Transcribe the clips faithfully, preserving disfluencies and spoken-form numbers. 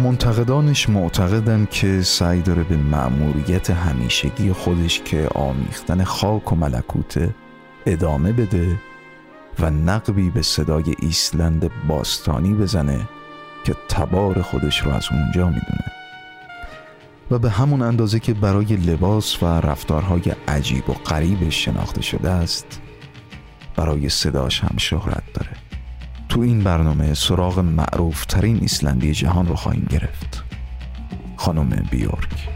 منتقدانش معتقدن که سعی داره به مأموریت همیشگی خودش که آمیختن خاک و ملکوته ادامه بده و نقبی به صدای ایسلند باستانی بزنه که تبار خودش رو از اونجا میدونه و به همون اندازه که برای لباس و رفتارهای عجیب و غریبش شناخته شده است، برای صداش هم شهرت داره. تو این برنامه سراغ معروف ترین ایسلندی جهان رو خواهیم گرفت، خانم بیورک.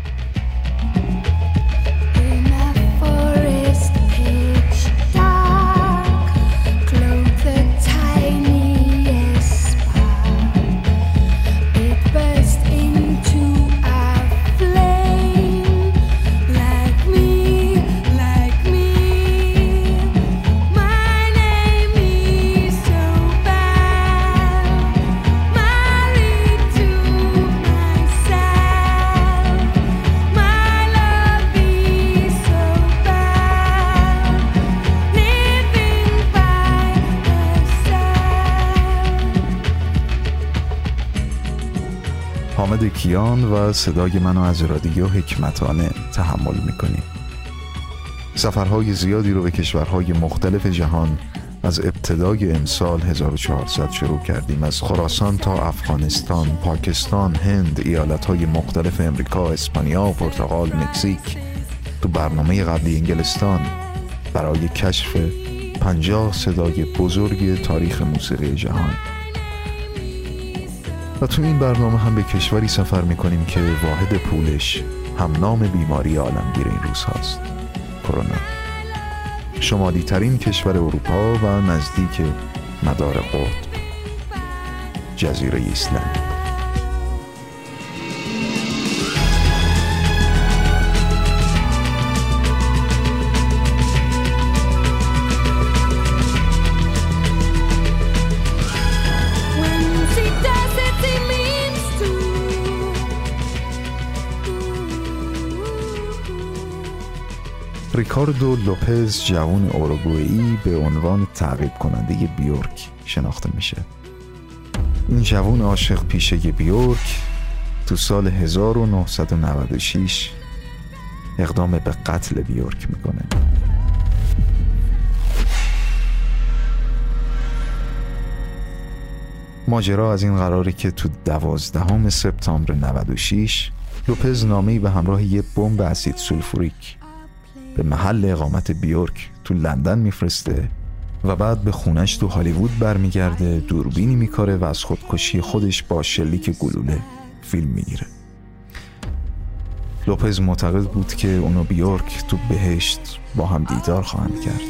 حمید کیان و صدای منو از رادیو حکمتانه تحمل میکنیم. سفرهای زیادی رو به کشورهای مختلف جهان از ابتدای امسال هزار و چهارصد شروع کردیم، از خراسان تا افغانستان، پاکستان، هند، ایالتهای مختلف امریکا، اسپانیا، پرتغال، مکزیک، تو برنامه قبلی انگلستان، برای کشف پنجاه صدای بزرگ تاریخ موسیقی جهان. و تو این برنامه هم به کشوری سفر میکنیم که واحد پولش هم نام بیماری عالمگیر این روز هاست، کرونا. شمالی ترین کشور اروپا و نزدیک مدار قطب، جزیره ایسلند. ریکاردو لوپز، جوان اوروگوئی، به عنوان تعقیب کننده بیورک شناخته میشه. این جوان عاشق پیشه بیورک تو سال هزار و نهصد و نود و شش اقدام به قتل بیورک میکنه. ماجرا از این قراره که تو دوازدهم سپتامبر نود و شش لوپز نامه‌ای به همراه یه بمب اسید سولفوریک به محل اقامت بیورک تو لندن میفرسته و بعد به خونش تو هالیوود برمیگرده، دوربینی میکاره و از خودکشی خودش با شلیک گلوله فیلم میگیره. لوپز معتقد بود که اونو بیورک تو بهشت با هم دیدار خواهند کرد.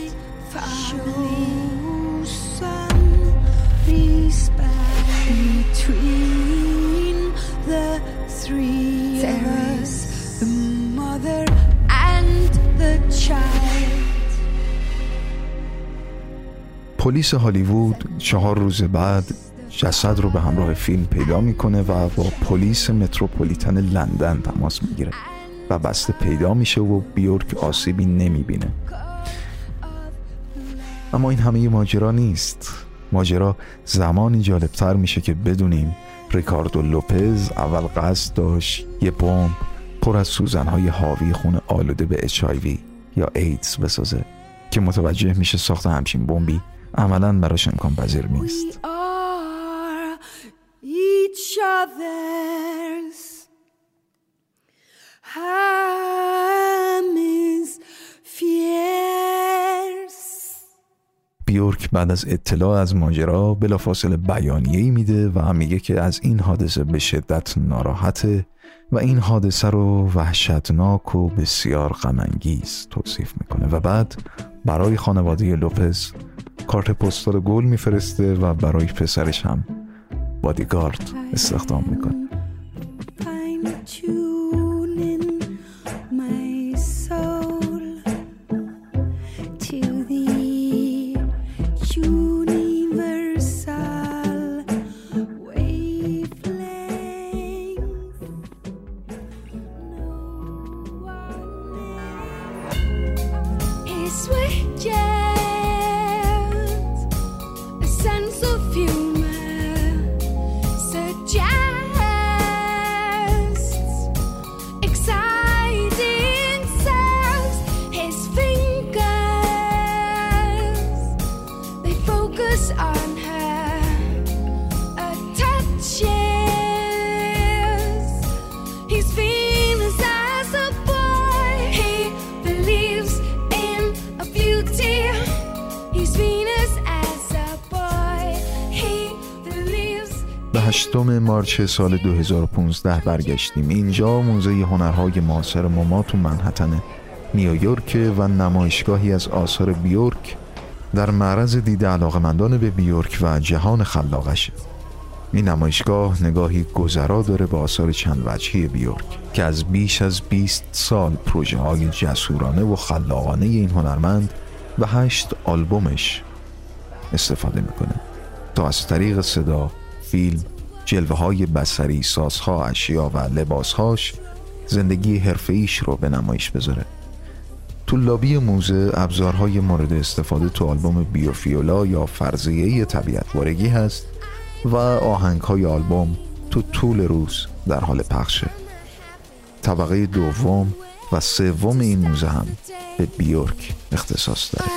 پلیس هالیوود چهار روز بعد جسد رو به همراه فیلم پیدا میکنه و با پلیس متروپولیتن لندن تماس میگیره و بسته پیدا میشه و بیورک آسیبی نمیبینه. اما این همه ماجرا نیست. ماجرا زمانی جالبتر میشه که بدونیم ریکاردو لوپز اول قصد داشت یه بمب پر از سوزنهای حاوی خون آلوده به اچ آی وی یا ایدز بسازه که متوجه میشه ساخت همچین بمبی عملاً براش امکان پذیر نیست. بیورک بعد از اطلاع از ماجرا بلافاصله بیانیه‌ای میده و میگه که از این حادثه به شدت ناراحته و این حادثه رو وحشتناک و بسیار غم‌انگیز توصیف میکنه و بعد برای خانواده لوپز کارت پستال گل میفرسته و برای پسرش هم بادیگارد استخدام میکنه. Sense of humor, such as هشتم مارس سال دو هزار و پانزده برگشتیم. اینجا موزه هنرهای معاصر ما تو منهتن نیویورک و نمایشگاهی از آثار بیورک در معرض دید علاقه‌مندان به بیورک و جهان خلاقشه. این نمایشگاه نگاهی گذرا داره به آثار چند وجهی بیورک که از بیش از بیست سال پروژه های جسورانه و خلاقانه این هنرمند و هشت آلبومش استفاده میکنه تا از طریق صدا، فیلم، جلوه های بصری، سازها، اشیا و لباسهاش زندگی حرفه‌ایش رو به نمایش بذاره. تو لابی موزه ابزارهای مورد استفاده تو آلبوم بیوفیولا یا فرضیه طبیعت وارگی هست و آهنگ‌های آلبوم تو طول روز در حال پخشه. طبقه دوم و سوم این موزه هم به بیورک اختصاص داره.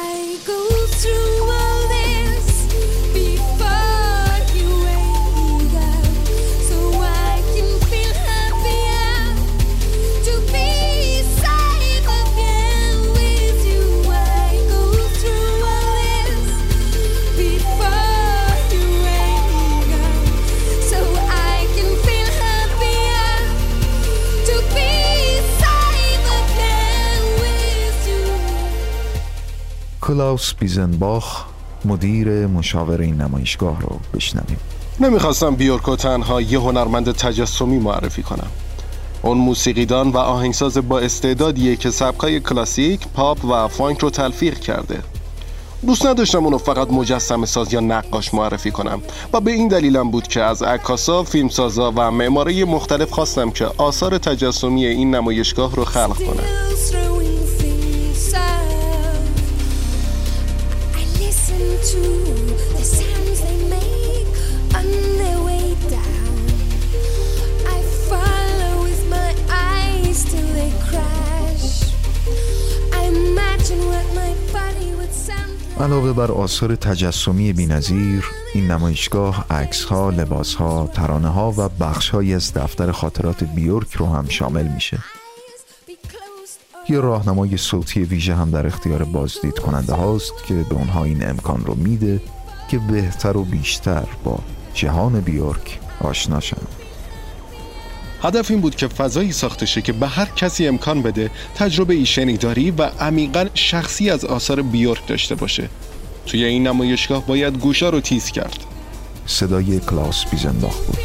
کلاوس بیزنباخ مدیر مشاور این نمایشگاه رو بشنویم. نمیخواستم بیورکو تنها یه هنرمند تجسمی معرفی کنم. اون موسیقیدان و آهنگساز با استعدادیه که سبکای کلاسیک، پاپ و فانک رو تلفیق کرده. دوست نداشتم اونو فقط مجسمه ساز یا نقاش معرفی کنم و به این دلیلم بود که از عکاسا، فیلمسازا و معمارای مختلف خواستم که آثار تجسمی این نمایشگاه رو خلق کنن. To the sounds they make on their way down, I follow with my eyes till they crash. I imagine what my body would sound like. علاوه بر آثار تجسمی بی‌نظیر، این نمایشگاه عکس‌ها، لباس‌ها، ترانه‌ها و بخش‌هایی از دفتر خاطرات بیورک رو هم شامل میشه. یه راهنمای صوتی ویژه هم در اختیار بازدید کننده هاست که به اونها این امکان رو میده که بهتر و بیشتر با جهان بیورک آشنا شن. هدف این بود که فضایی ساخته شه که به هر کسی امکان بده تجربه ای شنیداری و عمیقاً شخصی از آثار بیورک داشته باشه. توی این نمایشگاه باید گوشا رو تیز کرد. صدای کلاوس بیزنداخ بود.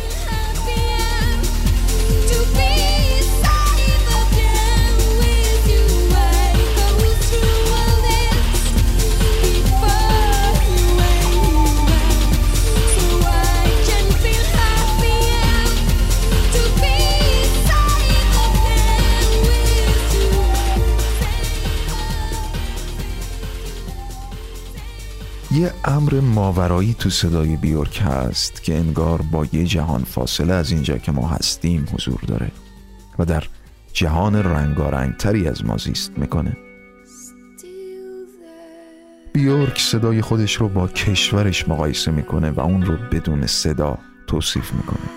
یه امر ماورایی تو صدای بیورک هست که انگار با یه جهان فاصله از اینجا که ما هستیم حضور داره و در جهان رنگارنگتری از ما زیست میکنه. بیورک صدای خودش رو با کشورش مقایسه میکنه و اون رو بدون صدا توصیف میکنه.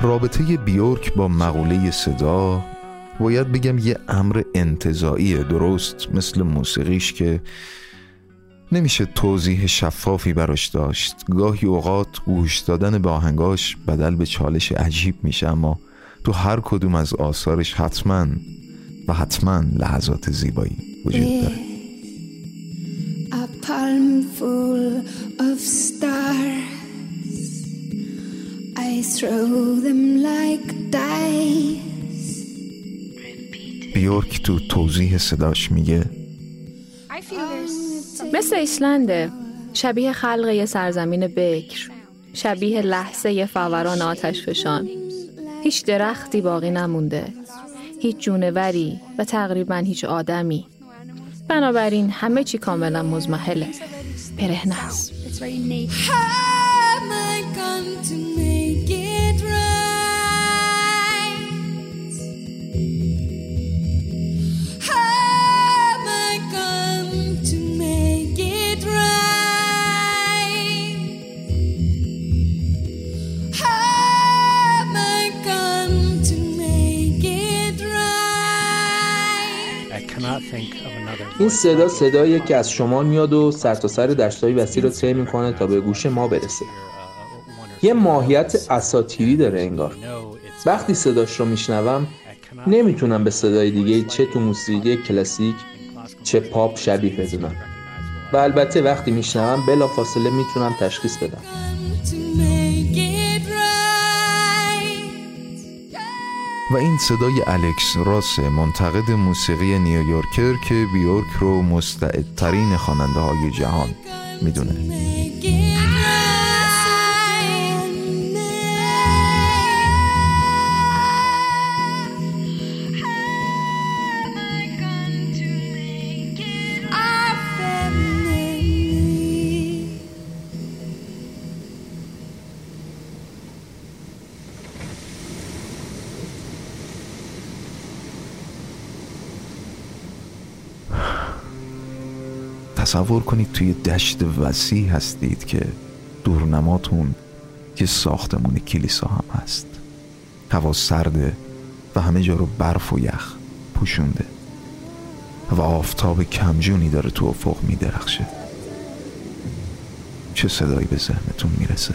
رابطه بیورک با مقوله صدا باید بگم یه امر انتزاعیه، درست مثل موسیقیش که نمیشه توضیح شفافی براش داشت. گاهی اوقات گوش دادن به آهنگاش بدل به چالش عجیب میشه، اما تو هر کدوم از آثارش حتماً و حتماً لحظات زیبایی وجود داره. A palm full of stars بیورک تو توضیح صداش میگه مثل ایسلنده، شبیه خلق یه سرزمین بکر، شبیه لحظه یه فوران آتش فشان. هیچ درختی باقی نمونده، هیچ جونوری و تقریباً هیچ آدمی، بنابراین همه چی کاملا مزمحله، برهنه هست. I این صدا صداییه که از شمال میاد و سر تا سر دشتای وسیع رو طی میکنه تا به گوش ما برسه. یه ماهیت اساطیری داره انگار. وقتی صداش رو میشنوم نمیتونم به صدای دیگه چه تو موسیقی کلاسیک چه پاپ شبیه بدونم. و البته وقتی میشنوم بلافاصله میتونم تشخیص بدم. و این صدای الکس راس، منتقد موسیقی نیویورکر، که بیورک رو مستعدترین خواننده های جهان میدونه. تصور کنید توی دشت وسیع هستید که دورنماتون که ساختمون کلیسا هم هست. هوا سرده و همه جا رو برف و یخ پوشونده و آفتاب کمجونی داره تو افق می درخشه. چه صدایی به ذهنتون میرسه؟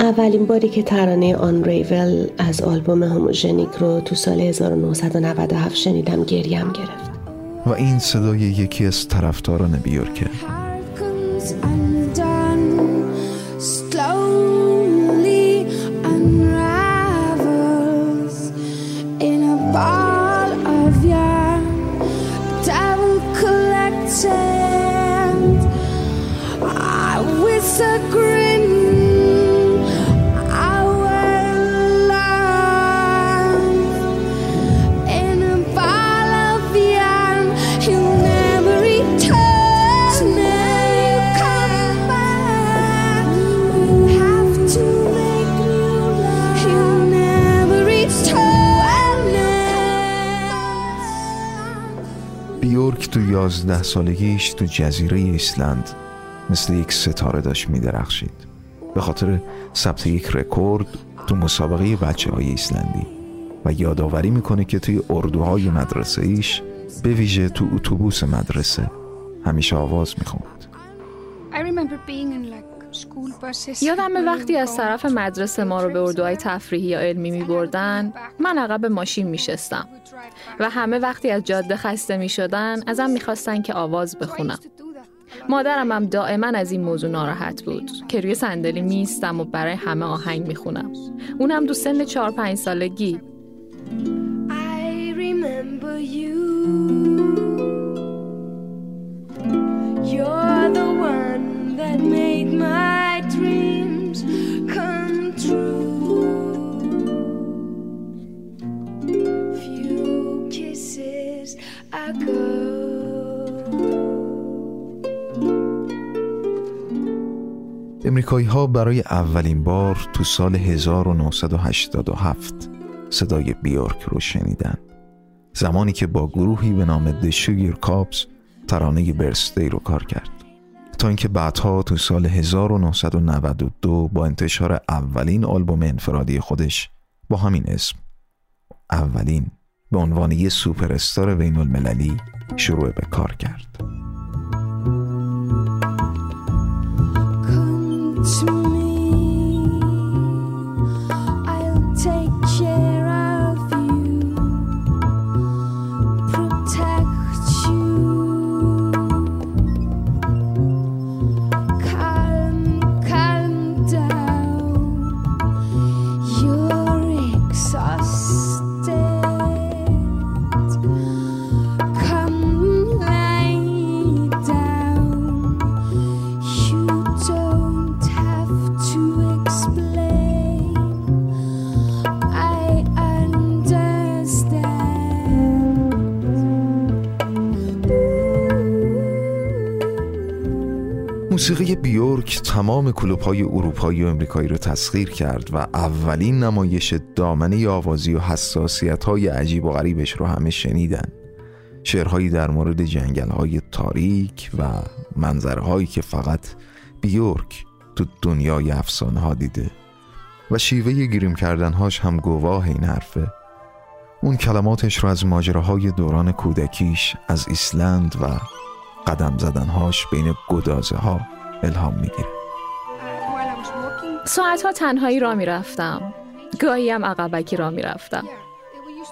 اولین باری که ترانه آن ریول از آلبوم هوموژنیک رو تو سال هزار و نهصد و نود و هفت شنیدم گریم گرفت. و این صدای یکی از طرفداران بیورکه. تو یازده سالگیش تو جزیره ایسلند مثل یک ستاره داشت می درخشید به خاطر ثبت یک رکورد تو مسابقه بچه های ایسلندی. و یادآوری میکنه که توی اردوهای مدرسه ایش، به ویژه تو اتوبوس مدرسه، همیشه آواز می خوند. یادم وقتی از طرف مدرسه ما رو به اردوهای تفریحی یا علمی می بردن، من عقب ماشین می شستم و همه وقتی از جاده خسته می شدن ازم می خواستن که آواز بخونم. مادرم هم دائما از این موضوع ناراحت بود که روی صندلی می ایستم و برای همه آهنگ می خونم، اونم دو سن چهار پنج سالگی. I remember you. You're the one that made my امریکایی ها برای اولین بار تو سال هزار و نهصد و هشتاد و هفت صدای بیورک رو شنیدن، زمانی که با گروهی به نام د شوگر کاپس ترانه برستی رو کار کرد، تا اینکه بعدها تو سال هزار و نهصد و نود و دو با انتشار اولین آلبوم انفرادی خودش با همین اسم، اولین، به عنوان یه سوپر استار بین المللی شروع به کار کرد. موسیقی بیورک تمام کلوب‌های اروپایی و امریکایی رو تسخیر کرد و اولین نمایش دامنه آوازی و حساسیت‌های عجیب و غریبش رو همه شنیدن. شعرهایی در مورد جنگل‌های تاریک و منظرهایی که فقط بیورک تو دنیای افسانه‌ها دیده و شیوه گریم کردنهاش هم گواه این حرفه. اون کلماتش رو از ماجراهای دوران کودکیش از ایسلند و قدم زدنهاش بین گدازه‌ها الهام می‌گیره. ساعت‌ها تنهایی را می‌رفتم، گاهی هم عقبکی را می‌رفتم.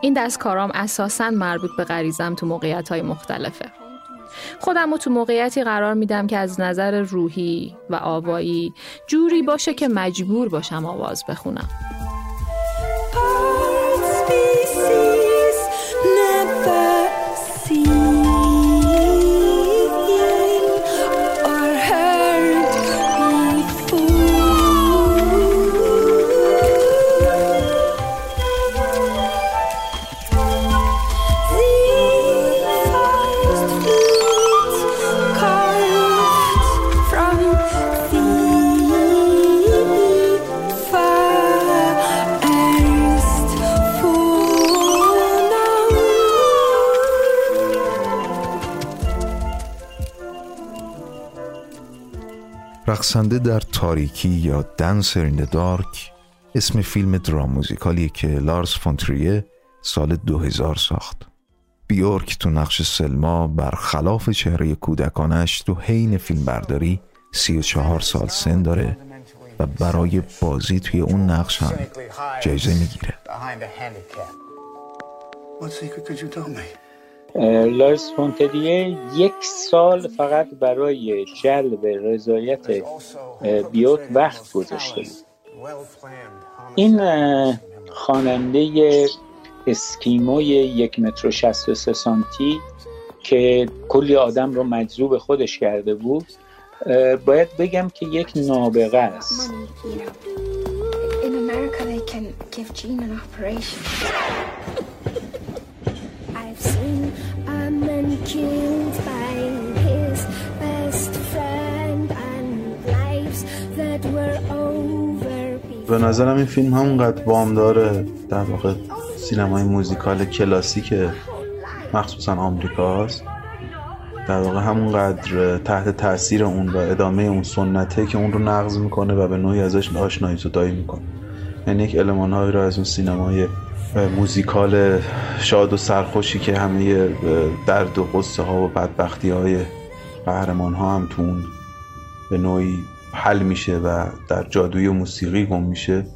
این دستکارام اساساً مربوط به غریزم تو موقعیت‌های مختلفه. خودم رو تو موقعیتی قرار میدم که از نظر روحی و آوایی جوری باشه که مجبور باشم آواز بخونم. رقصنده در تاریکی یا دنسر این دارک اسم فیلم درام موزیکالیه که لارس فون تریه سال دو هزار ساخت. بیورک تو نقش سلما برخلاف چهره کودکانش تو حین فیلم برداری سی و چهار سال سن داره و برای بازی توی اون نقش هم جایزه میگیره. لارس فون تریه یک سال فقط برای جلب رضایت بیوت وقت گذاشته بود. این خواننده اسکیموی یک متر و شصت و سه سانتی که کلی آدم رو مجذوب خودش کرده بود، باید بگم که یک نابغه است. In America they can give Gene an operation. I've seen a man killed by his best friend and lives that were over. به نظرم این فیلم همونقدر وام داره در واقع سینمای موزیکال کلاسیک مخصوصا آمریکاست، در واقع همونقدر تحت تاثیر اون و ادامه اون سنته که اون رو نقض میکنه و به نوعی ازش آشنایی زدایی میکنه. یعنی یک المان‌هایی رو از اون سینمای موزیکال شاد و سرخوشی که همه درد و غصه ها و بدبختی های قهرمان ها هم تو اون به نوعی حل میشه و در جادوی و موسیقی گم میشه،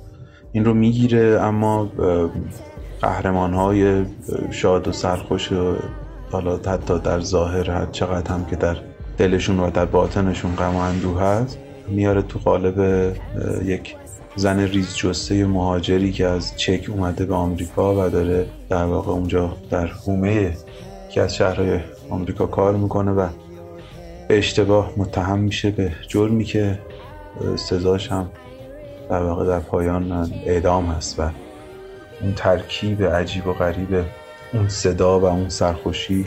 این رو میگیره اما قهرمان های شاد و سرخوش و حالا حتی در ظاهر هر چقدر هم که در دلشون و در باطنشون غم و اندوه هست میاره تو قالب یک زن ریز جثه مهاجری که از چک اومده به آمریکا و داره در واقع اونجا در حومه که از شهرهای آمریکا کار میکنه و به اشتباه متهم میشه به جرمی که سزاش هم در واقع در پایان اعدام هست و اون ترکیب عجیب و غریب اون صدا و اون سرخوشی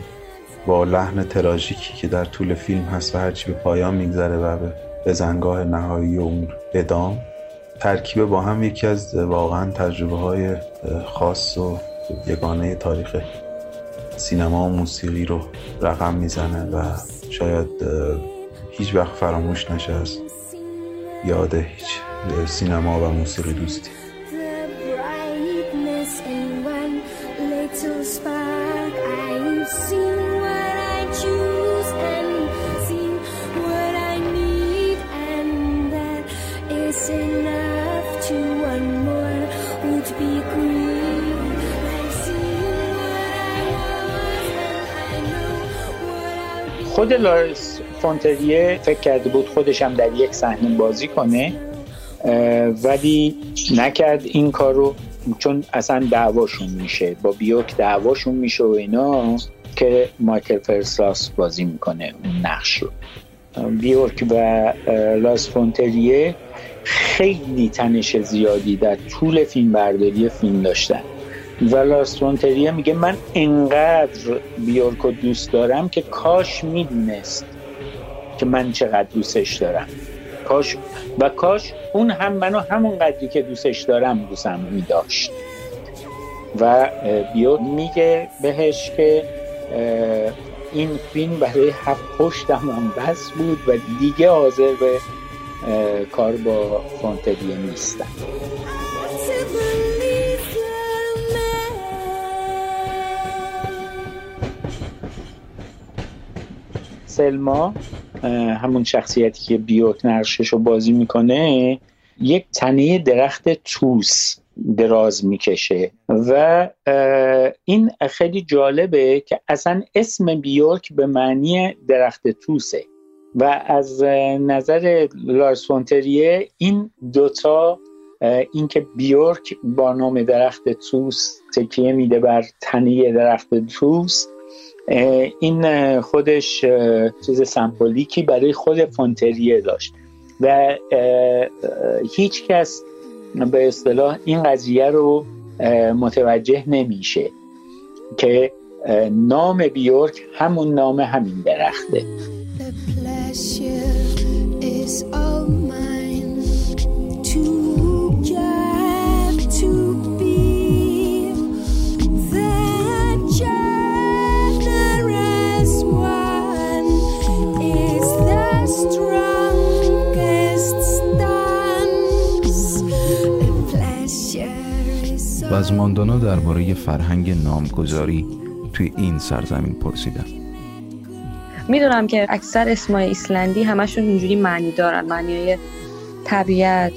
با لحن تراژیکی که در طول فیلم هست و هرچی به پایان میگذره و به زنگاه نهایی اون اعدام، ترکیب با هم یکی از واقعا تجربه های خاص و یگانه تاریخ سینما و موسیقی رو رقم میزنه و شاید هیچ وقت فراموش نشه از یاد هیچ سینما و موسیقی دوستی. خود لارس فون تریه فکر کرده بود خودش هم در یک صحنه بازی کنه ولی نکرد این کار رو، چون اصلا دعواشون میشه با بیوک، دعواشون میشه و اینا که مایکل فرسلاس بازی میکنه اون نقش رو. بیوک و لارس فون تریه خیلی تنش زیادی در طول فیلم برداری فیلم داشتن و لارس فون تریه میگه من انقدر بیورکو دوست دارم که کاش میدونست که من چقدر دوستش دارم، کاش و کاش اون هم منو همون قدری که دوستش دارم دوستم میداشت. و بیورک میگه بهش که این فیلم برای هفت پشتم هم بس بود و دیگه حاضر به کار با فانتلیه نیستم. سلما همون شخصیتی که بیوک نقشش رو بازی میکنه یک تنه درخت توس دراز میکشه و این خیلی جالبه که اصلا اسم بیورک به معنی درخت توسه و از نظر لارس فون تریه این دوتا، این که بیورک با نام درخت توس تکیه میده بر تنه درخت توس، این خودش چیز سمبولیکی برای خود فون تریه داشت و هیچ کس به اصطلاح این قضیه رو متوجه نمیشه که نام بیورک همون نام همین درخته. و از ماندانا درباره فرهنگ نامگذاری توی این سرزمین پرسیدم. میدونم که اکثر اسمای ایسلندی همشون اینجوری معنی دارن، معنیای طبیعت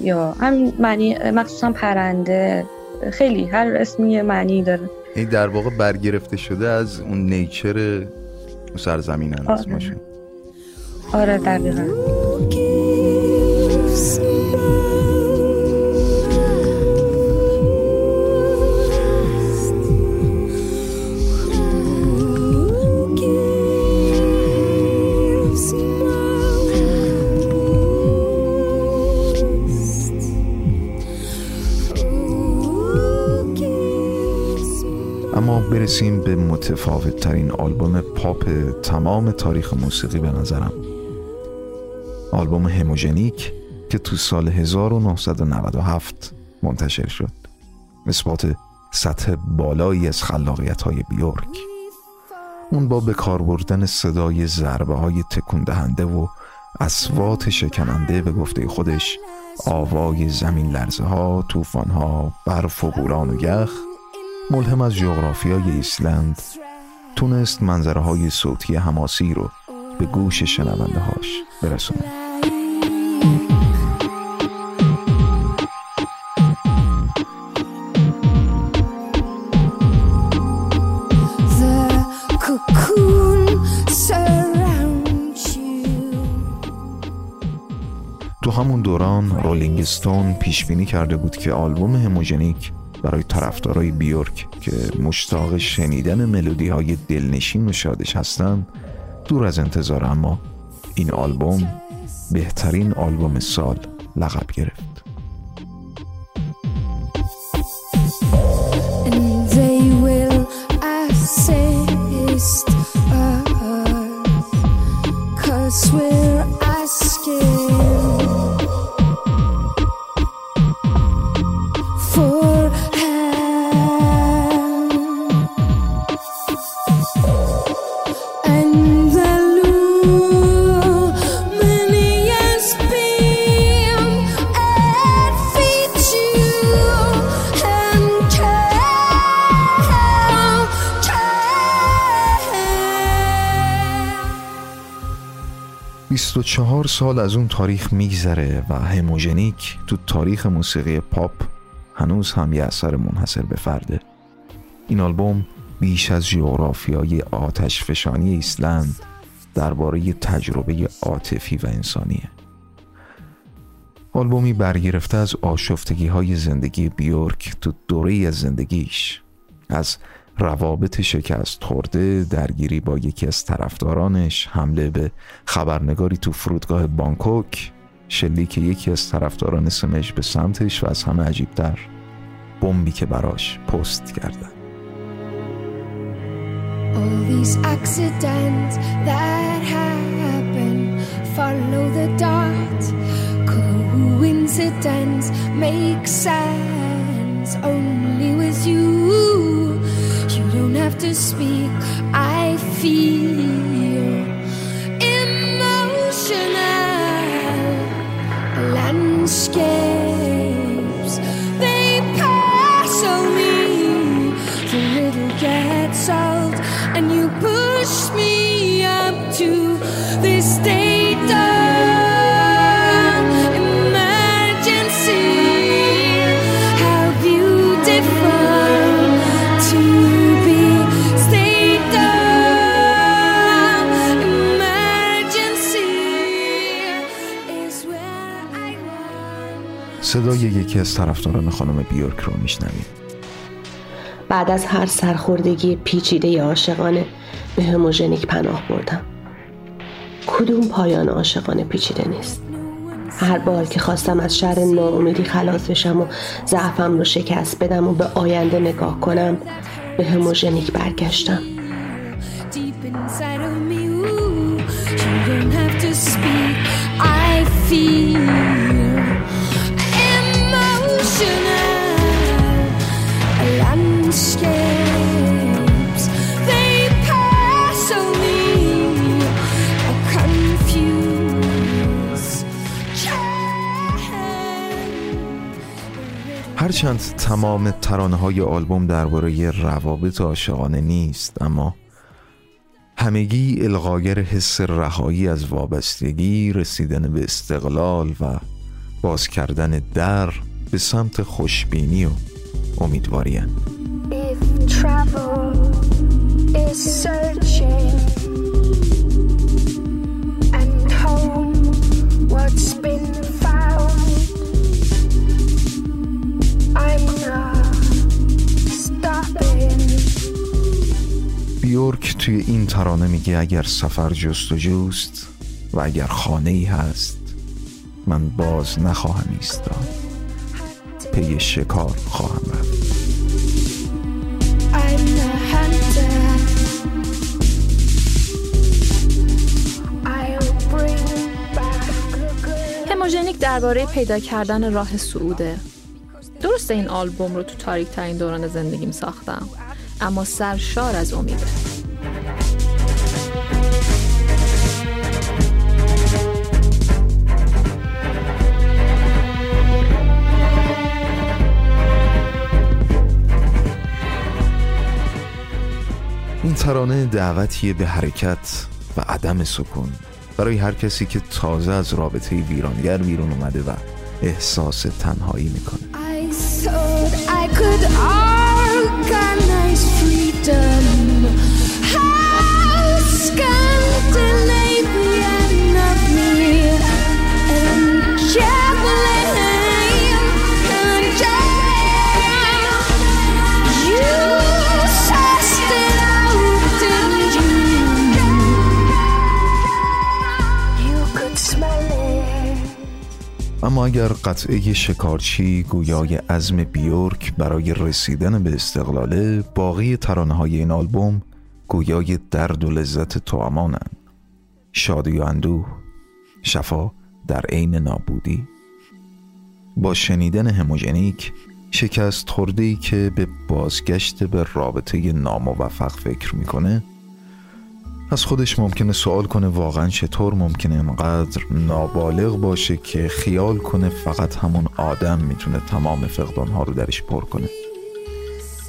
یا هم معنی، مخصوصا پرنده، خیلی هر اسمی معنی داره. این در واقع برگرفته شده از اون نیچر سرزمین هم اسمشون. آره دقیقاً. برسیم به متفاوت ترین آلبوم پاپ تمام تاریخ موسیقی به نظرم، آلبوم هموژنیک که تو سال هزار و نهصد و نود و هفت منتشر شد، اثبات سطح بالایی از خلاقیت های بیورک. اون با بکار بردن صدای ضربه های تکون دهنده و اصوات شکننده، به گفته خودش آوای زمین لرزه ها، طوفان ها، برف و بوران و یخ، ملهم از جغرافیای ایسلند، تونست منظره‌های صوتی حماسی رو به گوش شنونده‌هاش برسونه. تو همون دوران رولینگ استون پیشبینی کرده بود که آلبوم هموژنیک برای طرفدارای بیورک که مشتاق شنیدن ملودی‌های دلنشین و شادش هستن دور از انتظار، اما این آلبوم بهترین آلبوم سال لقب گرفت. چهار سال از اون تاریخ میگذره و هموژنیک تو تاریخ موسیقی پاپ هنوز هم یه اثر منحصر به فرده. این آلبوم بیش از جغرافیای آتشفشانی ایسلند، درباره تجربه عاطفی و انسانیه. آلبومی برگرفته از آشفتگی‌های زندگی بیورک تو دوره از زندگیش، از روابط شکست خورده، درگیری با یکی از طرفدارانش، حمله به خبرنگاری تو فرودگاه بانکوک، شلیک یکی از طرفداران سمج به سمتش و از همه عجیب‌تر بمبی که براش پست کردن. All these accidents that happen follow the dot. Coincidence makes sense only with you. You don't don't have to speak. I feel emotional landscapes. They pass on me. The riddle gets solved, and you push me up to this state of. صدای یکی از طرفداران خانم بیورک رو میشنویم. بعد از هر سرخوردگی پیچیده عاشقانه به هموژنیک پناه بردم. کدوم پایان عاشقانه پیچیده نیست. هر بار که خواستم از شر ناامیدی خلاص بشم و ضعفم رو شکست بدم و به آینده نگاه کنم، به هموژنیک برگشتم. Escapes. They pass on me. I confuse. هرچند تمام ترانه‌های آلبوم درباره روابط عاشقانه نیست، اما همگی الغاگر حس رهایی از وابستگی، رسیدن به استقلال و باز کردن در به سمت خوشبینی و امیدواری‌اند. If travel is searching and home what's been found, I'm not stopping. بیورک توی این ترانه میگه اگر سفر جستجوست و اگر خانه‌ای هست، من باز نخواهم ایستاد، پی شکار خواهم رفت. هموژنیک درباره پیدا کردن راه صعوده. درسته این آلبوم رو تو تاریک ترین دوران زندگیم ساختم، اما سرشار از امیده. این ترانه دعوتیه به حرکت و عدم سکون برای هر کسی که تازه از رابطه ویرانگر بیرون اومده و احساس تنهایی میکنه. اما اگر قطعه شکارچی گویای عزم بیورک برای رسیدن به استقلاله، باقی ترانه‌های این آلبوم گویای درد و لذت توامانند. شادی و اندوه، شفا در عین نابودی. با شنیدن هموژنیک، شکست خورده‌ای که به بازگشت به رابطه ناموفق فکر میکنه، از خودش ممکنه سوال کنه واقعا چطور ممکنه اینقدر نابالغ باشه که خیال کنه فقط همون آدم میتونه تمام فقدانها رو درش پر کنه.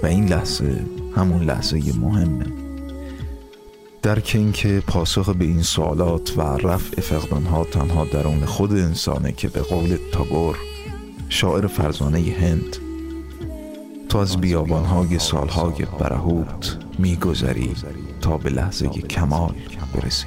و این لحظه همون لحظه مهمه. درک این که پاسخ به این سوالات و رفع فقدانها تنها درون خود انسانه که به قول تاگور، شاعر فرزانه هند، تا از بیابانهای سالهای برهوت میگذری تا به لحظه کمال برسی.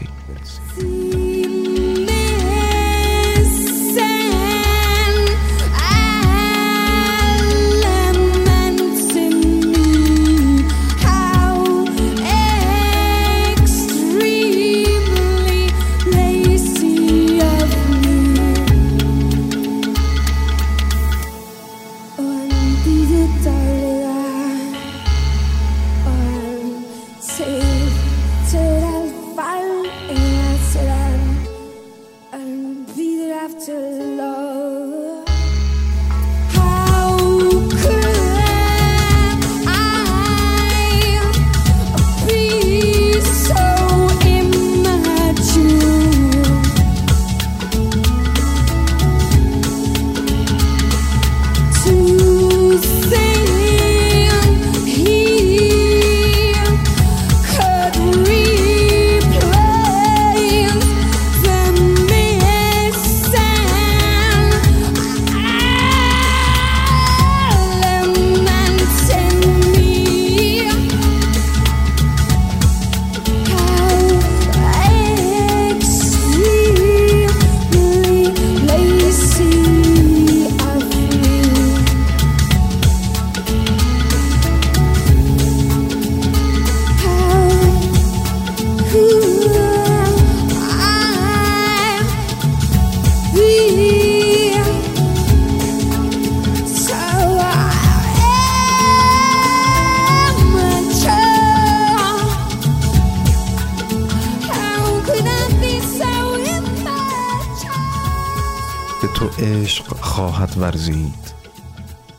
تو عشق خواهد ورزید،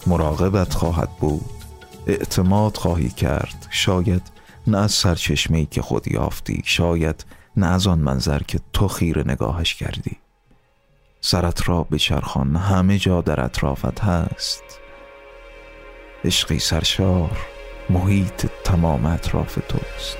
مراقبت خواهد بود، اعتماد خواهی کرد، شاید نه از سرچشمه‌ای که خود یافتی، شاید نه از آن منظر که تو خیره نگاهش کردی. سرت را بچرخان، همه جا در اطرافت هست. عشقی سرشار محیط تمام اطراف توست.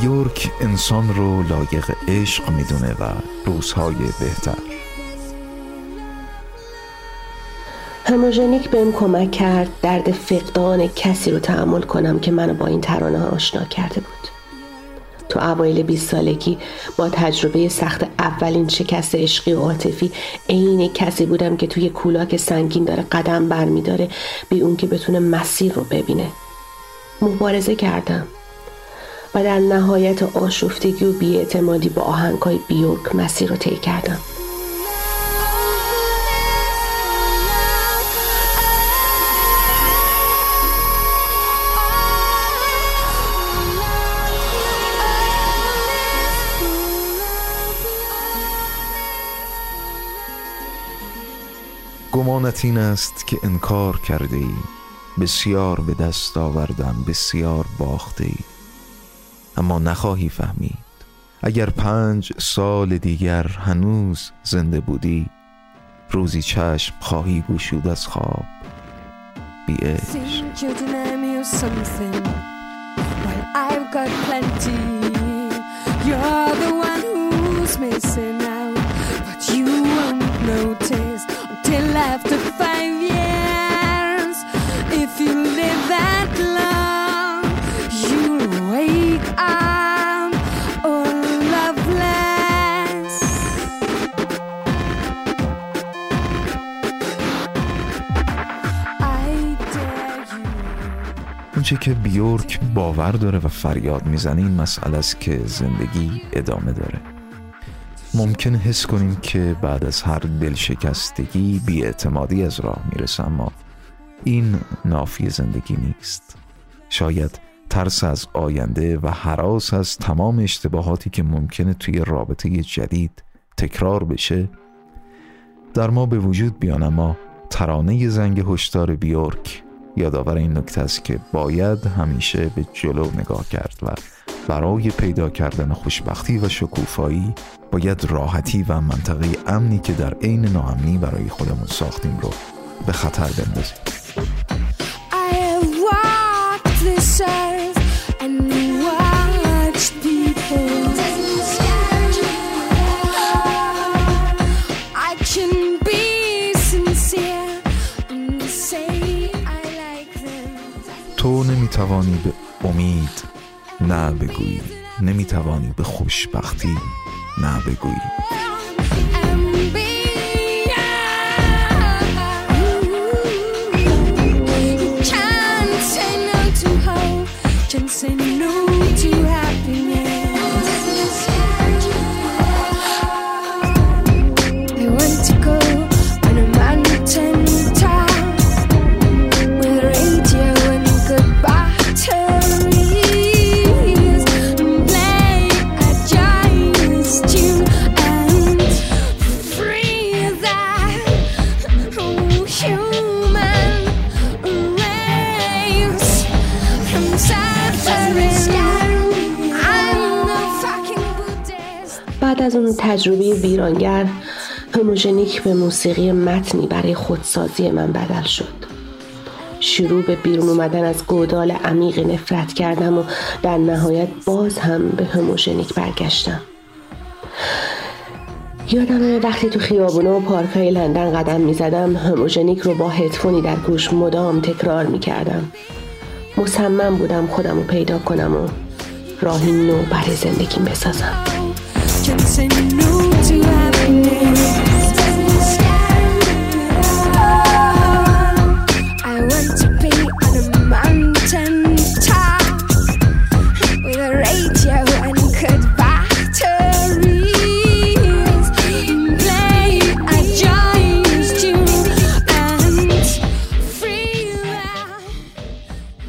بیورک انسان رو لایق عشق میدونه و روزهای بهتر. هموژنیک بهم کمک کرد درد فقدان کسی رو تحمل کنم که منو با این ترانه ها آشنا کرده بود. تو اوایل بیست سالگی با تجربه سخت اولین شکست عشقی و عاطفی عین کسی بودم که توی کولاک سنگین داره قدم برمیداره بی اون که بتونه مسیر رو ببینه. مبارزه کردم و در نهایت آشفتگی و بی‌اعتمادی با آهنگ‌های بیورک مسیر رو طی کردم. گمانت این است که انکار کرده ای، بسیار به دست آوردم، بسیار باخته ای، اما نخواهی فهمید اگر پنج سال دیگر هنوز زنده بودی، روزی چشم خواهی گشود از خواب بی عشق. چه که بیورک باور داره و فریاد میزنه این مسئله است که زندگی ادامه داره. ممکن حس کنیم که بعد از هر دلشکستگی بی‌اعتمادی از راه میرسه، اما این نافی زندگی نیست. شاید ترس از آینده و هراس از تمام اشتباهاتی که ممکنه توی رابطه جدید تکرار بشه در ما به وجود بیان، اما ترانه زنگ هشدار بیورک یادآور این نکته است که باید همیشه به جلو نگاه کرد و برای پیدا کردن خوشبختی و شکوفایی باید راحتی و منطقه امنی که در عین ناامنی برای خودمون ساختیم رو به خطر بندازیم. تو نمیتوانی به امید نه بگویی، نمیتوانی به خوشبختی نه بگویی. از اون تجربه ویرانگر، هموژنیک به موسیقی متنی برای خودسازی من بدل شد. شروع به بیرون اومدن از گودال عمیق نفرت کردم و در نهایت باز هم به هموژنیک برگشتم. یادمه وقتی تو خیابونا و پارک‌های لندن قدم می‌زدم، هموژنیک رو با هدفونی در گوش مدام تکرار می‌کردم. مصمم بودم خودم رو پیدا کنم و راهی نو برای زندگیم بسازم.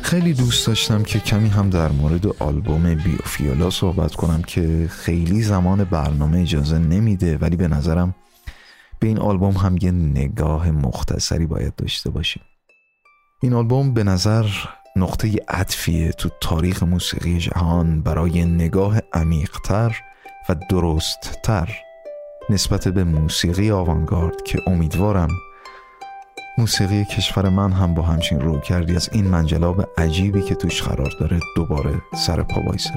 خیلی دوست داشتم که کمی هم در مورد آلبوم بیوفیلا صحبت کنم که خیلی زمان برنامه اجازه نمیده، ولی به نظرم به این آلبوم هم یه نگاه مختصری باید داشته باشیم. این آلبوم به نظر نقطه عطفیه تو تاریخ موسیقی جهان برای نگاه عمیق‌تر و درست‌تر نسبت به موسیقی آوانگارد که امیدوارم موسیقی کشور من هم با همچین رو کردی از این منجلاب عجیبی که توش قرار داره دوباره سر پا وایسه.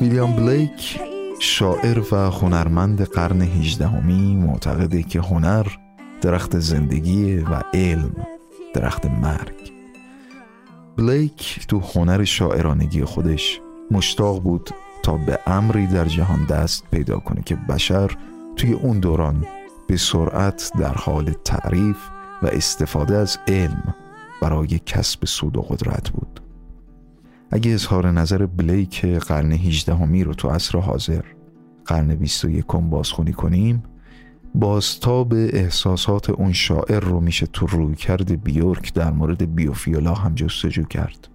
ویلیام بلیک، شاعر و هنرمند قرن هجدهمی، معتقده که هنر درخت زندگی و علم درخت مرگ. بلیک تو هنر شاعرانگی خودش مشتاق بود تا به امری در جهان دست پیدا کنه که بشر توی اون دوران به سرعت در حال تعریف و استفاده از علم برای کسب سود و قدرت بود. اگه اظهار نظر بلیک قرن هجدهمی رو تو عصر حاضر، قرن بیست و یکم بازخوانی کنیم، بازتاب احساسات اون شاعر رو میشه تو رویکرد بیورک در مورد بیوفیولا هم جستجو کرد.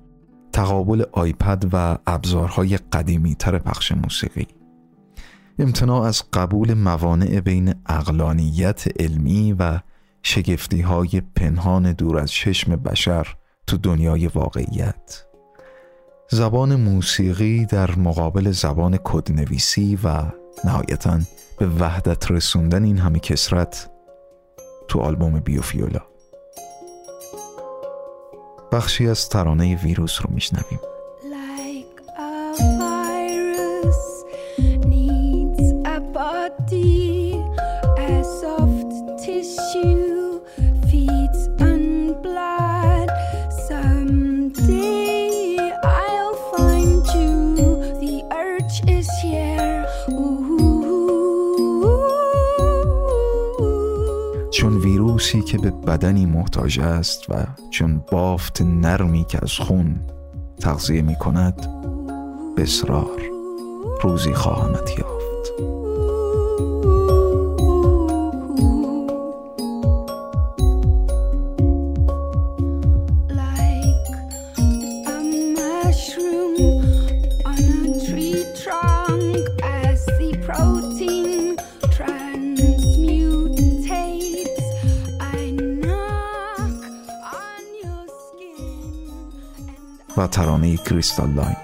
تقابل آیپد و ابزارهای قدیمی تر پخش موسیقی، امتناع از قبول موانع بین عقلانیت علمی و شگفتی‌های پنهان دور از چشم بشر تو دنیای واقعیت، زبان موسیقی در مقابل زبان کدنویسی و نهایتاً به وحدت رسوندن این همه کثرت تو آلبوم بیوفیولا. بخشی از ترانه ویروس رو میشنویم. ویروسی که به بدنی محتاج است و چون بافت نرمی که از خون تغذیه می کند به اصرار روزی خواهمت یافت. و ترانه کریستال لاین.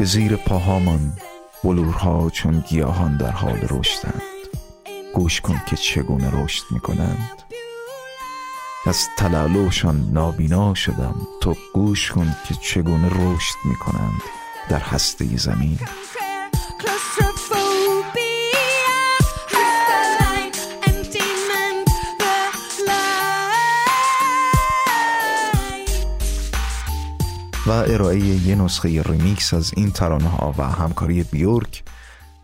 زیر پاهامان بلورها چون گیاهان در حال رشدند، گوش کن که چگونه رشد میکنند. از تلالوشان نابینا شدم، تو گوش کن که چگونه رشد میکنند در هسته زمین. ارائه یه نسخه ریمیکس از این ترانه‌ها و همکاری بیورک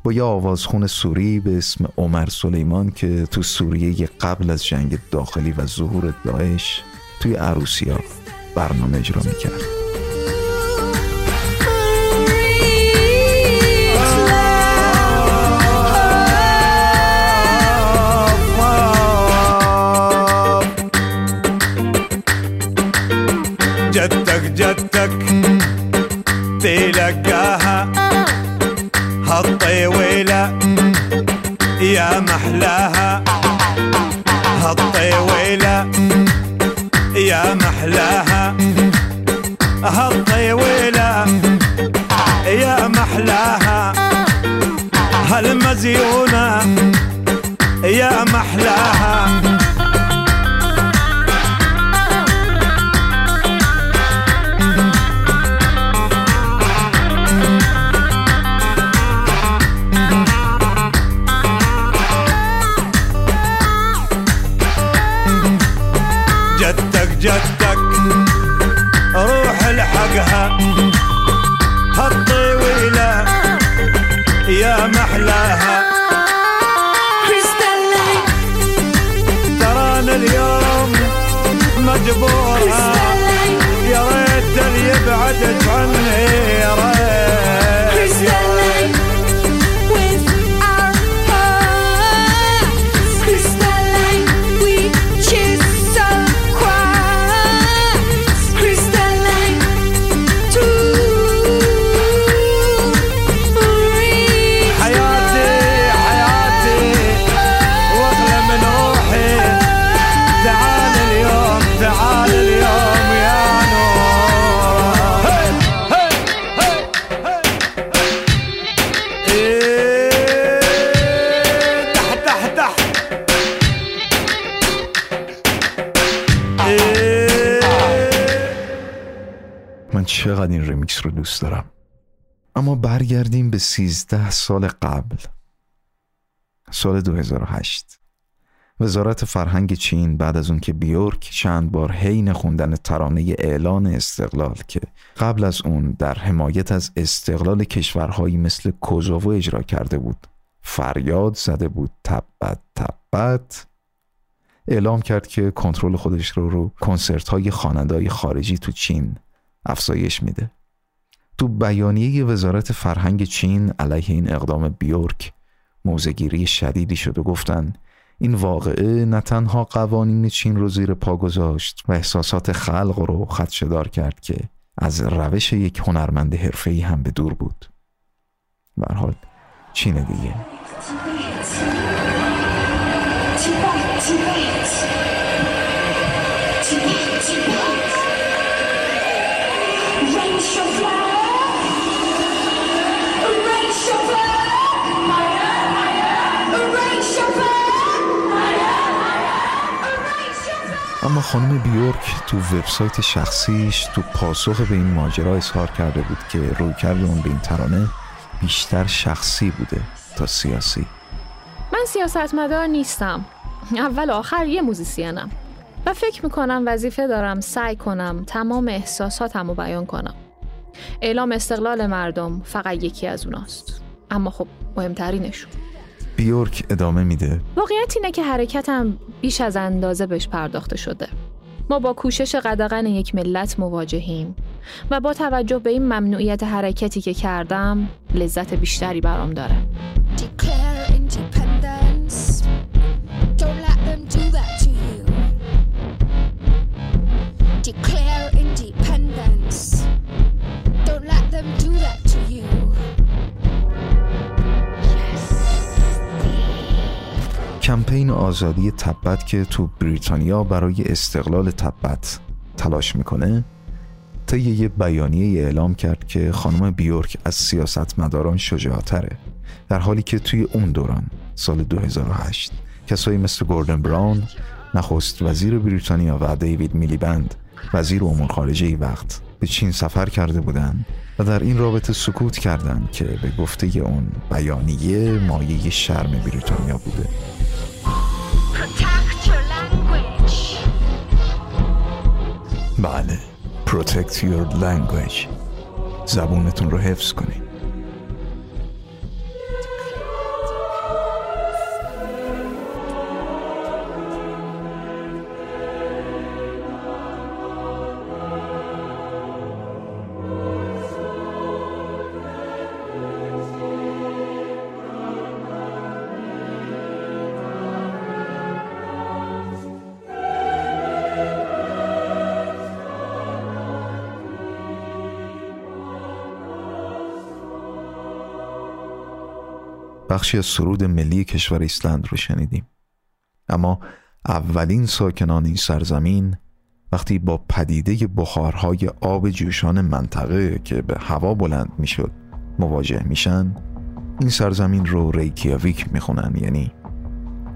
با یه آوازخون سوری به اسم عمر سلیمان که تو سوریه قبل از جنگ داخلی و ظهور داعش توی عروسیا برنامه اجرا می‌کرد. تلقاها هالطي ويلا يا محلاها هالطي ويلا يا محلاها هالطي ويلا يا محلاها هالمزيونة يا محلاها جدك روح الحقها هالطويلة يا محلاها ترانا اليوم مجبورها يا ريت اللي بعدت عني يا ريت چقدر این ریمیکس رو دوست دارم. اما برگردیم به سیزده سال قبل، سال دو هزار و هشت. وزارت فرهنگ چین بعد از اون که بیورک چند بار حین خوندن ترانه اعلان استقلال که قبل از اون در حمایت از استقلال کشورهایی مثل کوزوو اجرا کرده بود، فریاد زده بود تبت تبت، اعلام کرد که کنترل خودش رو رو کنسرت‌های خواننده‌های خارجی تو چین افزایش میده. تو بیانیه وزارت فرهنگ چین علیه این اقدام بیورک موضع‌گیری شدیدی شد و گفتن این واقعه نه تنها قوانین چین رو زیر پا گذاشت و احساسات خلق رو خدشه‌دار کرد که از روش یک هنرمند حرفه‌ای هم به دور بود. به هر حال چین دیگه. اما خانم بیورک تو وبسایت شخصیش تو پاسخ به این ماجرا اظهار کرده بود که رویکرد اون به این ترانه بیشتر شخصی بوده تا سیاسی. من سیاستمدار نیستم، اول آخر یه موزیسینم و فکر میکنم وظیفه دارم سعی کنم تمام احساساتم رو بیان کنم. اعلام استقلال مردم فقط یکی از اوناست، اما خب مهمترینشون. بیورک ادامه میده. واقعیت اینه که حرکتم بیش از اندازه بهش پرداخته شده. ما با کوشش قدغن یک ملت مواجهیم و با توجه به این ممنوعیت حرکتی که کردم لذت بیشتری برام داره. کمپین آزادی تبت که تو بریتانیا برای استقلال تبت تلاش میکنه، طی یه بیانیه اعلام کرد که خانم بیورک از سیاستمداران شجاعتره، در حالی که توی اون دوران سال دو هزار و هشت کسایی مثل گوردن براون نخست وزیر بریتانیا و دیوید میلیبند وزیر امور خارجه وقت به چین سفر کرده بودن و در این رابطه سکوت کردن که به گفته اون بیانیه مایه شرم بریتانیا بوده. بله، Protect your language. زبونتون رو حفظ کنید. بخشی از سرود ملی کشور ایسلند رو شنیدیم، اما اولین ساکنان این سرزمین وقتی با پدیده بخارهای آب جوشان منطقه که به هوا بلند می شد مواجه می شن، این سرزمین رو ریکیاویک می خونن، یعنی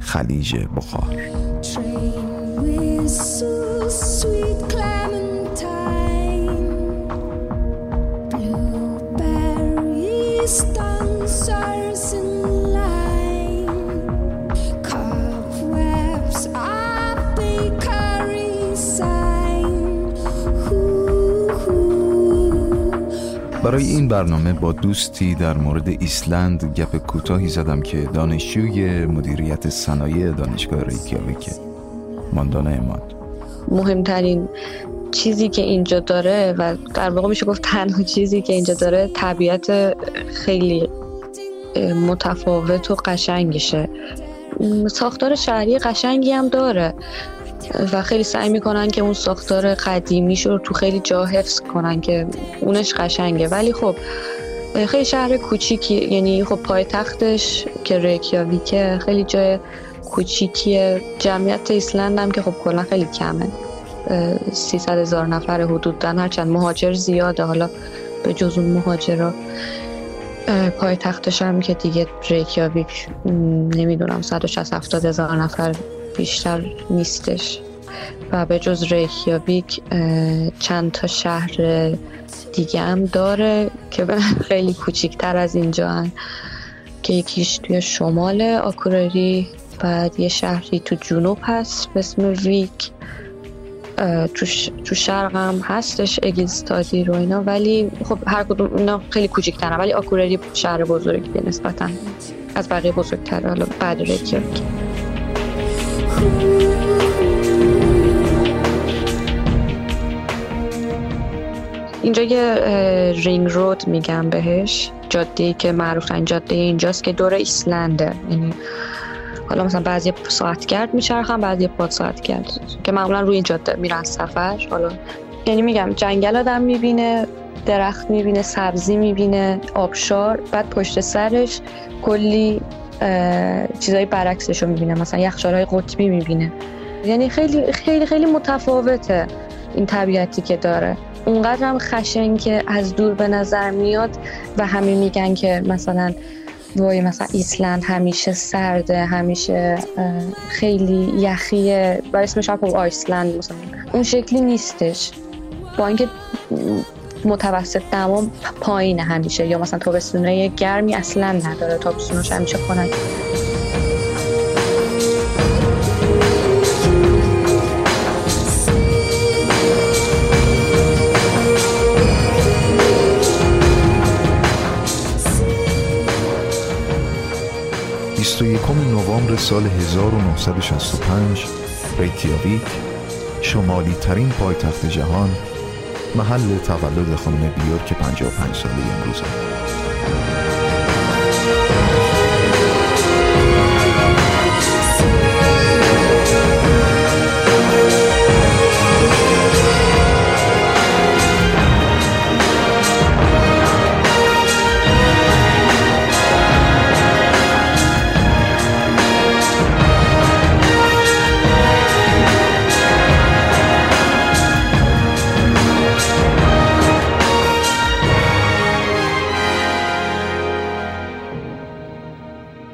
خلیج بخار. برای این برنامه با دوستی در مورد ایسلند گپ کوتاهی زدم که دانشجوی مدیریت صنایع دانشگاه ریکیاویک، ماندانا اماد. مهمترین چیزی که اینجا داره و در واقع میشه گفت تنها چیزی که اینجا داره طبیعت خیلی متفاوت و قشنگشه. ساختار شهری قشنگی هم داره و خیلی سعی میکنن که اون ساختار قدیمیش رو تو خیلی جا حفظ کنن که اونش قشنگه، ولی خب خیلی شهر کوچیکی، یعنی خب پایتختش که ریکیاویکه خیلی جای کوچیکیه. جمعیت ایسلند هم که خب کلا خیلی کمه، سیصد هزار نفر حدوداً، هرچند مهاجر زیاده. حالا به جز اون مهاجرا پایتختش هم که دیگه ریکیاویک نمیدونم صد و شصت هفتاد هزار نفر بیشتر نیستش و به جز ریکیاویک چند تا شهر دیگه هم داره که خیلی کوچیکتر از اینجا هن، که یکیش توی شمال آکوریری، بعد یه شهری تو جنوب هست به اسم ریک، تو, ش... تو شرق هم هستش اگلستادی رو اینا، ولی خب هر کدوم اینا خیلی کوچیکترن، ولی آکوریری شهر بزرگیه نسبتا از بقیه بزرگتره. حالا بعد ریکیاویک اینجا یه رینگ رود میگم بهش، جاده‌ای که معروفن جاده اینجاست که دور ایسلنده، یعنی حالا مثلا بعضی ساعتگرد میچرخن، بعضی پاد ساعتگرد که معمولا روی این جاده میرن سفر. حالا یعنی میگم جنگل آدم میبینه، درخت میبینه، سبزی میبینه، آبشار، بعد پشت سرش کلی چیزای برعکسش رو میبینه، مثلا یخچال‌های قطبی میبینه. یعنی خیلی خیلی خیلی متفاوته این طبیعتی که داره. اونقدر هم خشن که از دور به نظر میاد و همه میگن که مثلا وای مثلا ایسلند همیشه سرده، همیشه خیلی یخیه و اسمش هم آیسلند مثلا اون شکلی نیستش، با اینکه متوسط دما پایینه همیشه، یا مثلا تابستونه گرمی اصلا نداره، تابستونش همیشه خنکه. بیست و یکم نوامبر سال هزار و نهصد و شصت و پنج ریکیاویک، شمالی ترین پایتخت جهان، محل تولد خانم بیورک پنجاه و پنج ساله امروز هم.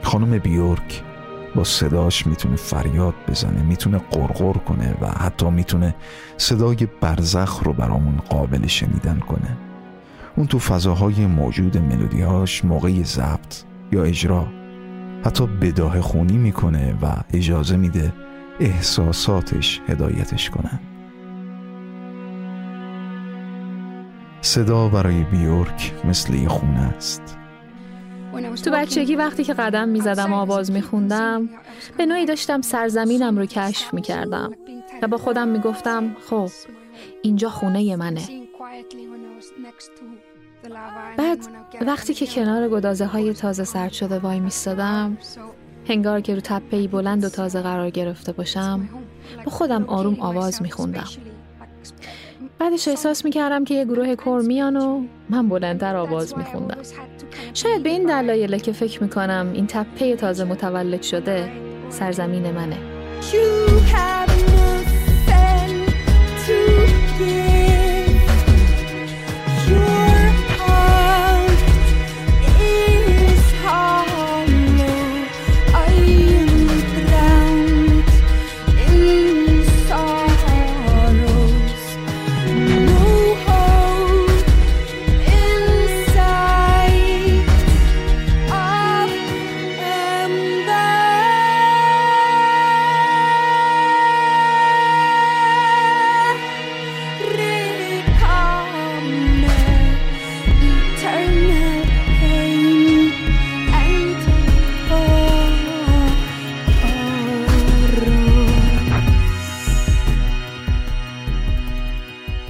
خانم بیورک با صداش میتونه فریاد بزنه، میتونه قرقر کنه و حتی میتونه صدای برزخ رو برامون قابل شنیدن کنه. اون تو فضاهای موجود ملودیهاش موقع ضبط یا اجرا حتی بداهه خونی میکنه و اجازه میده احساساتش هدایتش کنه. صدا برای بیورک مثل خونه است. تو بچگی وقتی که قدم می زدم و آواز می خوندم، به نوعی داشتم سرزمینم رو کشف می کردم و با خودم می گفتم خب اینجا خونه منه. بعد وقتی که کنار گدازه های تازه سرد شده وای می ستادم، هنگار که رو تپهی بلند و تازه قرار گرفته باشم، با خودم آروم آواز می خوندم. بعدش احساس میکردم که یه گروه کور میان و من بلندتر آواز میخوندم. شاید به این دلایله که فکر میکنم این تپه تازه متولد شده سرزمین منه.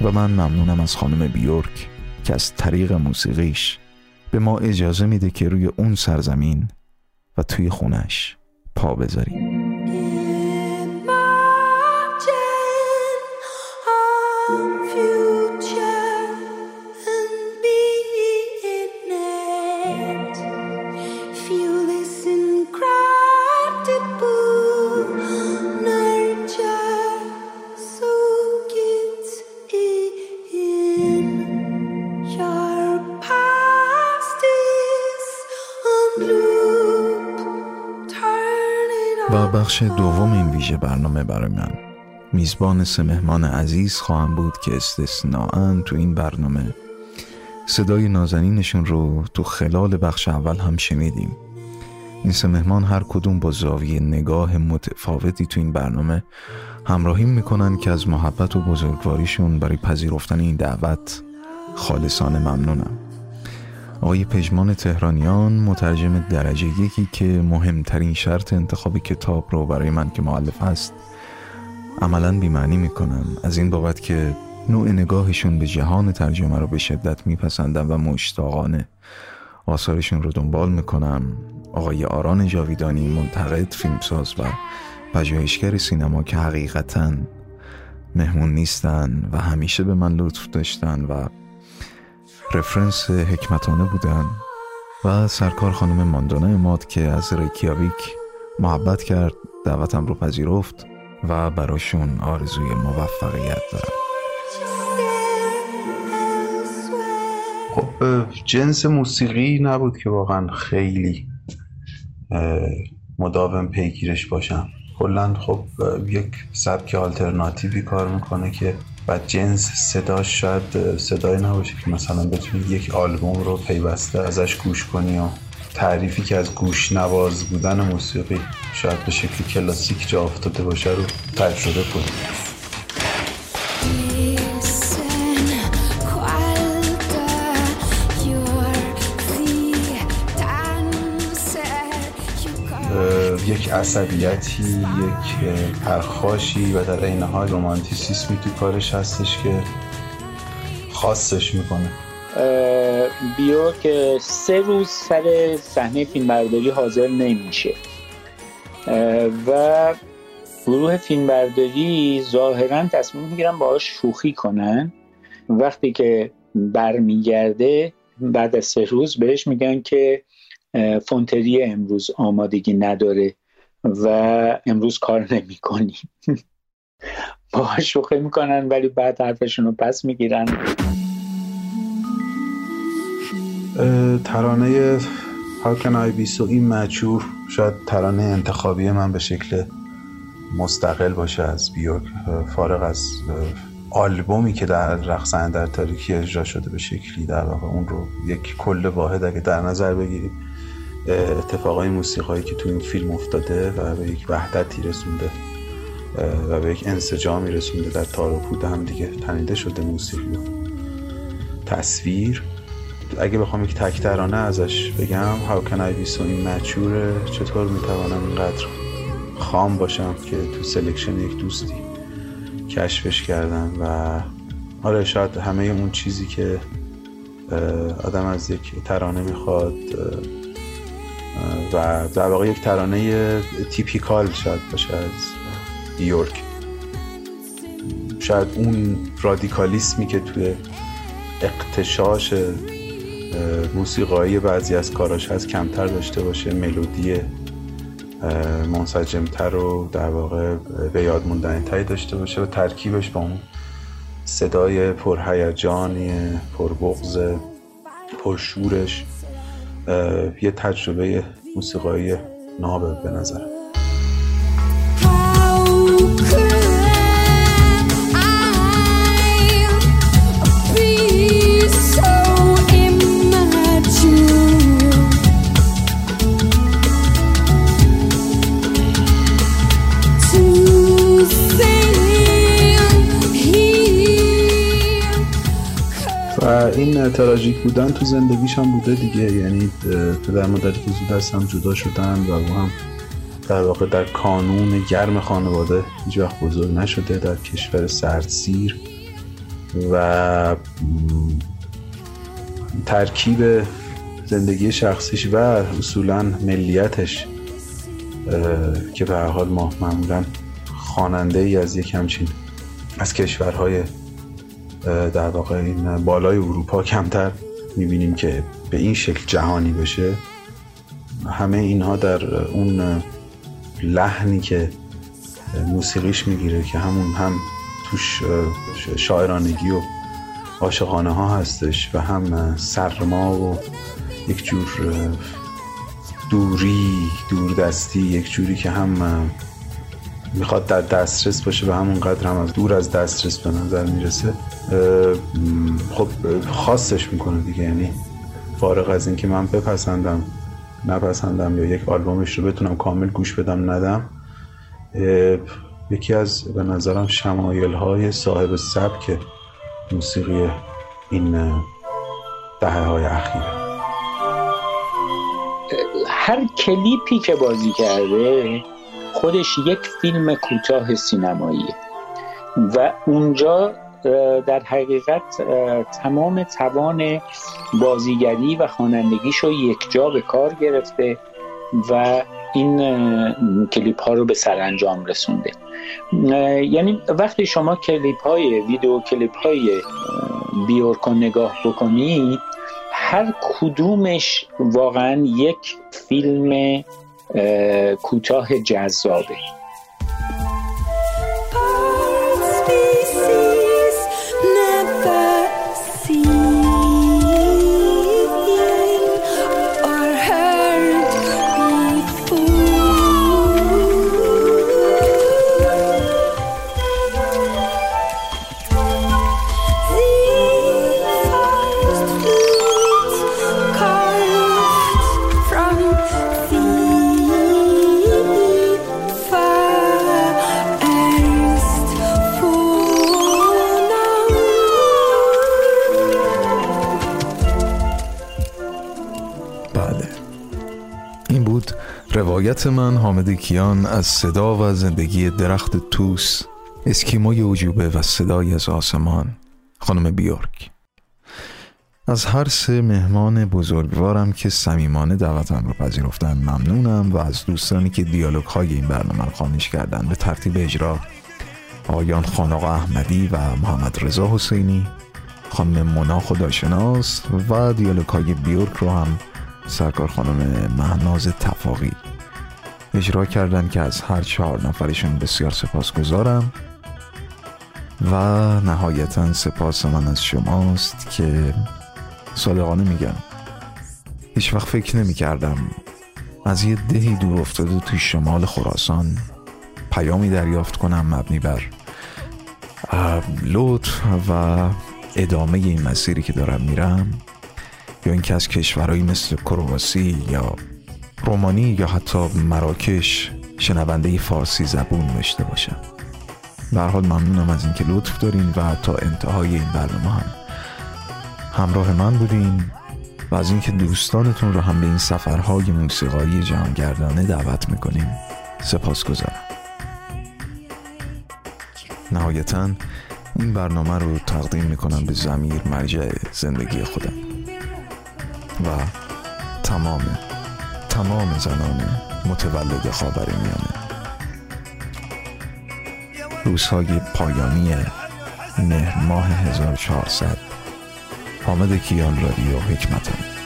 و من ممنونم از خانم بیورک که از طریق موسیقیش به ما اجازه میده که روی اون سرزمین و توی خونش پا بذاریم. و بخش دوم این ویژه برنامه برای من میزبان سه مهمان عزیز خواهم بود که استثناءاً تو این برنامه صدای نازنینشون رو تو خلال بخش اول هم شنیدیم. این سه مهمان هر کدوم با زاویه نگاه متفاوتی تو این برنامه همراهی میکنن که از محبت و بزرگواریشون برای پذیرفتن این دعوت خالصانه ممنونم. آقای پژمان تهرانیان، مترجم درجه یکی که مهمترین شرط انتخاب کتاب رو برای من که مؤلف هست عملاً بی‌معنی میکنم، از این بابت که نوع نگاهشون به جهان ترجمه رو به شدت میپسندم و مشتاقانه آثارشون رو دنبال میکنم. آقای آران جاویدانی، منتقد، فیلمساز و پژوهشگر سینما که حقیقتاً مهمون نیستن و همیشه به من لطف داشتن و رفرنس حکمتانه بودن، و سرکار خانم ماندانا اماد که از ریکیاویک محبت کرد، دعوتم رو پذیرفت و براشون آرزوی موفقیت دارم. خب جنس موسیقی نبود که واقعا خیلی مداوم پیگیرش باشم. کلاً خب یک سبک آلترناتیوی کار میکنه که و جنس صداش شاید صدایی نباشه که مثلا بتونی یک آلبوم رو پیوسته ازش گوش کنی و تعریفی که از گوش نواز بودن موسیقی شاید به شکل کلاسیک جا افتاده باشه رو تجربه کنی. یک عصبیتی، یک پرخاشی و در عین حال رمانتیسیسمی تو کارش هستش که خاصش میکنه. بیورک سه روز سر صحنه فیلمبرداری حاضر نمیشه و گروه فیلمبرداری ظاهراً تصمیم میگیرن باهاش شوخی کنن. وقتی که برمیگرده بعد از سه روز بهش میگن که فونتری امروز آمادگی نداره و امروز کار نمی کنی. با شوخی میکنن ولی بعد حرفشون رو پس میگیرن. ترانه هاکنای بیسو این مجور شاید ترانه انتخابی من به شکل مستقل باشه از بیورک، فارغ از آلبومی که در رقصن در تاریکی اجرا شده به شکلی در واقع اون رو یک کل واحد اگه در نظر بگیریم اتفاقای موسیقایی که تو این فیلم افتاده و به یک وحدتی رسونده و به یک انسجامی رسونده در تار و پود هم دیگه تنیده شده موسیقی. تصویر. اگه بخوام یک تک ترانه ازش بگم، How can I be so immature، چطور میتوانم اینقدر خام باشم، که تو سلکشن یک دوستی کشفش کردم. و آره شاید همه اون چیزی که آدم از یک ترانه میخواد و در واقع یک ترانه تیپیکال شاید باشه از بیورک، شاید اون رادیکالیسمی که توی اقتشاش موسیقایی بعضی از کاراش هست کمتر داشته باشه، ملودی منسجمتر و در واقع به یاد موندنی‌تری داشته باشه و ترکیبش با اون صدای پرهیجانی، پربغض، پرشورش یه تجربه موسیقایی ناب به نظرم. و این تراژیک بودن تو زندگیش هم بوده دیگه، یعنی پدر مادری که زود از هم جدا شدن و او هم در واقع در کانون گرم خانواده هیچ وقت بزرگ نشده، در کشور سردسیر، و ترکیب زندگی شخصیش و اصولا ملیتش که به هر حال ما معمولا خواننده ای از یک همچین از کشورهای در واقع این بالای اروپا کمتر میبینیم که به این شکل جهانی بشه، همه اینها در اون لحنی که موسیقیش میگیره که همون هم توش شاعرانگی و عاشقانه ها هستش و هم سرما و یک جور دوری، دوردستی، یک جوری که هم میخواد در دسترس باشه و همون قدر هم از دور از دسترس به نظر میرسه. خب خاصش میکنه دیگه، یعنی فارغ از این که من بپسندم نپسندم یا یک آلبومش رو بتونم کامل گوش بدم ندم، یکی از به نظرم شمایل های صاحب سبک موسیقی این دهه های اخیره. هر کلیپی که بازی کرده خودش یک فیلم کوتاه سینماییه و اونجا در حقیقت تمام توان بازیگری و خوانندگیشو یک جا به کار گرفته و این کلیپ ها رو به سرانجام رسونده. یعنی وقتی شما کلیپ های ویدیو کلیپ های بیورک رو نگاه بکنید، هر کدومش واقعا یک فیلم کوتاه جذابه. روایت من حامد کیان از صدا و زندگی درخت توس، اسکیموی عجوبه و صدای از آسمان، خانم بیورک. از هر سه مهمان بزرگوارم که صمیمانه دعوتم رو پذیرفتن ممنونم و از دوستانی که دیالوگ های این برنامه رو خوانش کردن به ترتیب اجرا: آیان خانق احمدی و محمدرضا حسینی، خانم مُنا خداشناس، و دیالوگ های بیورک رو هم سرکار خانم مهناز تفاقی اجرا کردن که از هر چهار نفرشون بسیار سپاسگزارم. و نهایتا سپاس من از شماست که صادقانه میگم هیچ وقت فکر نمی کردم از یه دهی دور افتاده توی شمال خراسان پیامی دریافت کنم مبنی بر لطف و ادامه این مسیری که دارم میرم، یا اینکه از کشورهایی مثل کرواسی یا رومانی یا حتی مراکش شنونده فارسی زبون داشته باشم. به هر حال ممنونم از اینکه لطف دارین و تا انتهای این برنامه هم همراه من بودین و از اینکه دوستانتون رو هم به این سفرهای موسیقایی جهانگردانه دعوت میکنیم سپاسگزارم. نهایتاً این برنامه رو تقدیم میکنم به ضمیر مرجع زندگی خودم و تمام تمام زنان متولد خاورمیانه. روزهای پایانی مهر ماه هزار و چهارصد. حامد کیان، رادیو حکمتم.